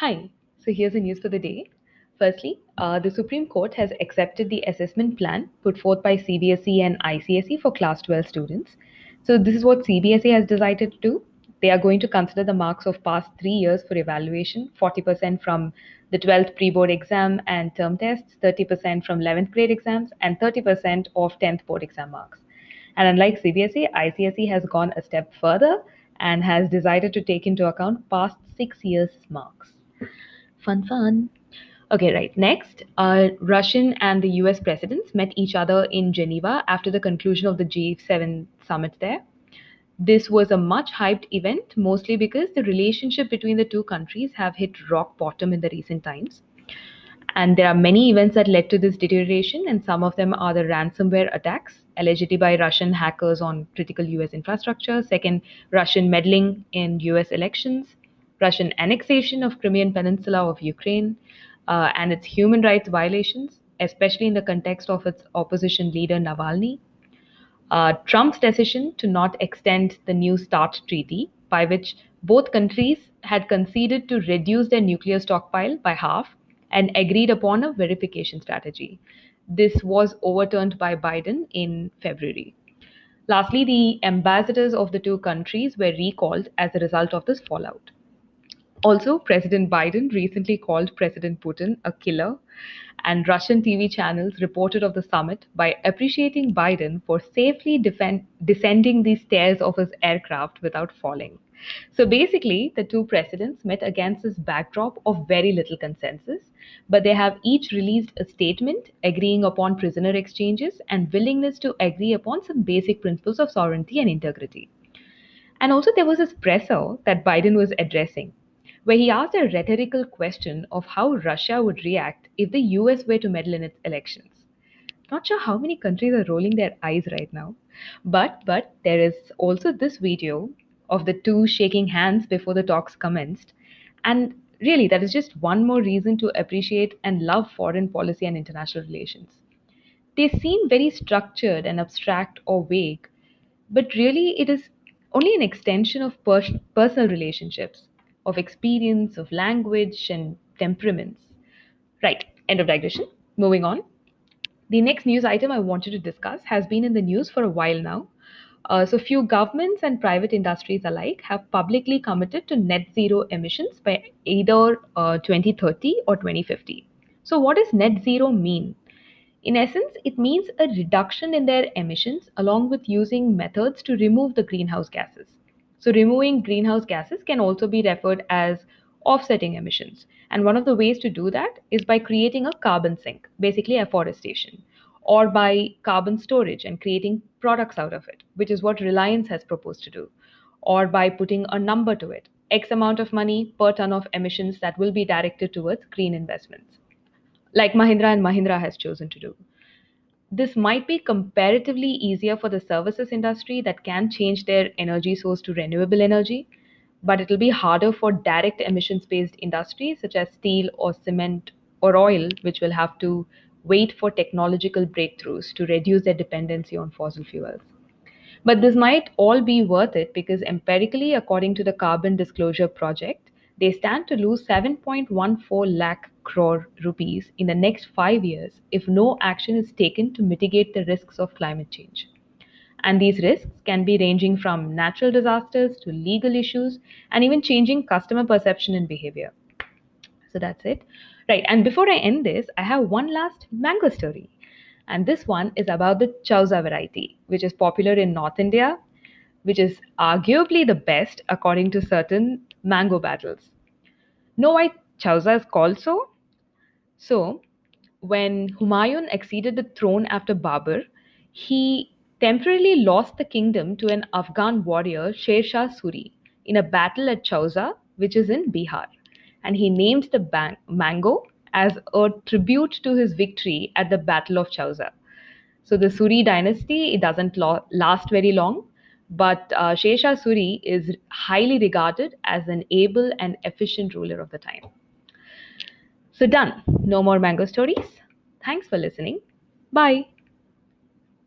Hi, so here's the news for the day. Firstly, the Supreme Court has accepted the assessment plan put forth by CBSE and ICSE for Class 12 students. So this is what CBSE has decided to do. They are going to consider the marks of past 3 years for evaluation, 40% from the 12th pre-board exam and term tests, 30% from 11th grade exams, and 30% of 10th board exam marks. And unlike CBSE, ICSE has gone a step further and has decided to take into account past 6 years' marks. Fun. Okay, right. Next, Russian and the US presidents met each other in Geneva after the conclusion of the G7 summit there. This was a much hyped event, mostly because the relationship between the two countries have hit rock bottom in the recent times. And there are many events that led to this deterioration, and some of them are the ransomware attacks, allegedly by Russian hackers on critical US infrastructure. Second, Russian meddling in US elections. Russian annexation of Crimean Peninsula of Ukraine and its human rights violations, especially in the context of its opposition leader Navalny. Trump's decision to not extend the new START treaty, by which both countries had conceded to reduce their nuclear stockpile by half and agreed upon a verification strategy. This was overturned by Biden in February. Lastly, the ambassadors of the two countries were recalled as a result of this fallout. Also, President Biden recently called President Putin a killer, and Russian TV channels reported of the summit by appreciating Biden for safely descending the stairs of his aircraft without falling. So basically, the two presidents met against this backdrop of very little consensus, but they have each released a statement agreeing upon prisoner exchanges and willingness to agree upon some basic principles of sovereignty and integrity. And also, there was this presser that Biden was addressing, where he asked a rhetorical question of how Russia would react if the US were to meddle in its elections. Not sure how many countries are rolling their eyes right now, but there is also this video of the two shaking hands before the talks commenced. And really, that is just one more reason to appreciate and love foreign policy and international relations. They seem very structured and abstract or vague, but really it is only an extension of personal relationships, of experience, of language, and temperaments. Right, end of digression. Moving on. The next news item I wanted to discuss has been in the news for a while now. So few governments and private industries alike have publicly committed to net zero emissions by either 2030 or 2050. So what does net zero mean? In essence, it means a reduction in their emissions along with using methods to remove the greenhouse gases. So removing greenhouse gases can also be referred as offsetting emissions. And one of the ways to do that is by creating a carbon sink, basically afforestation, or by carbon storage and creating products out of it, which is what Reliance has proposed to do, or by putting a number to it, X amount of money per ton of emissions that will be directed towards green investments, like Mahindra and Mahindra has chosen to do. This might be comparatively easier for the services industry that can change their energy source to renewable energy, but it'll be harder for direct emissions-based industries such as steel or cement or oil, which will have to wait for technological breakthroughs to reduce their dependency on fossil fuels. But this might all be worth it because empirically, according to the Carbon Disclosure Project, they stand to lose 7.14 lakh crore rupees in the next 5 years if no action is taken to mitigate the risks of climate change. And these risks can be ranging from natural disasters to legal issues and even changing customer perception and behavior. So that's it. Right. And before I end this, I have one last mango story. And this one is about the Chausa variety, which is popular in North India, which is arguably the best according to certain mango battles. Know why Chausa is called so? So, when Humayun acceded the throne after Babur, he temporarily lost the kingdom to an Afghan warrior, Sher Shah Suri, in a battle at Chausa, which is in Bihar. And he named the mango as a tribute to his victory at the Battle of Chausa. So the Suri dynasty, it doesn't last very long, but Sher Shah Suri is highly regarded as an able and efficient ruler of the time. So done. No more mango stories. Thanks for listening. Bye.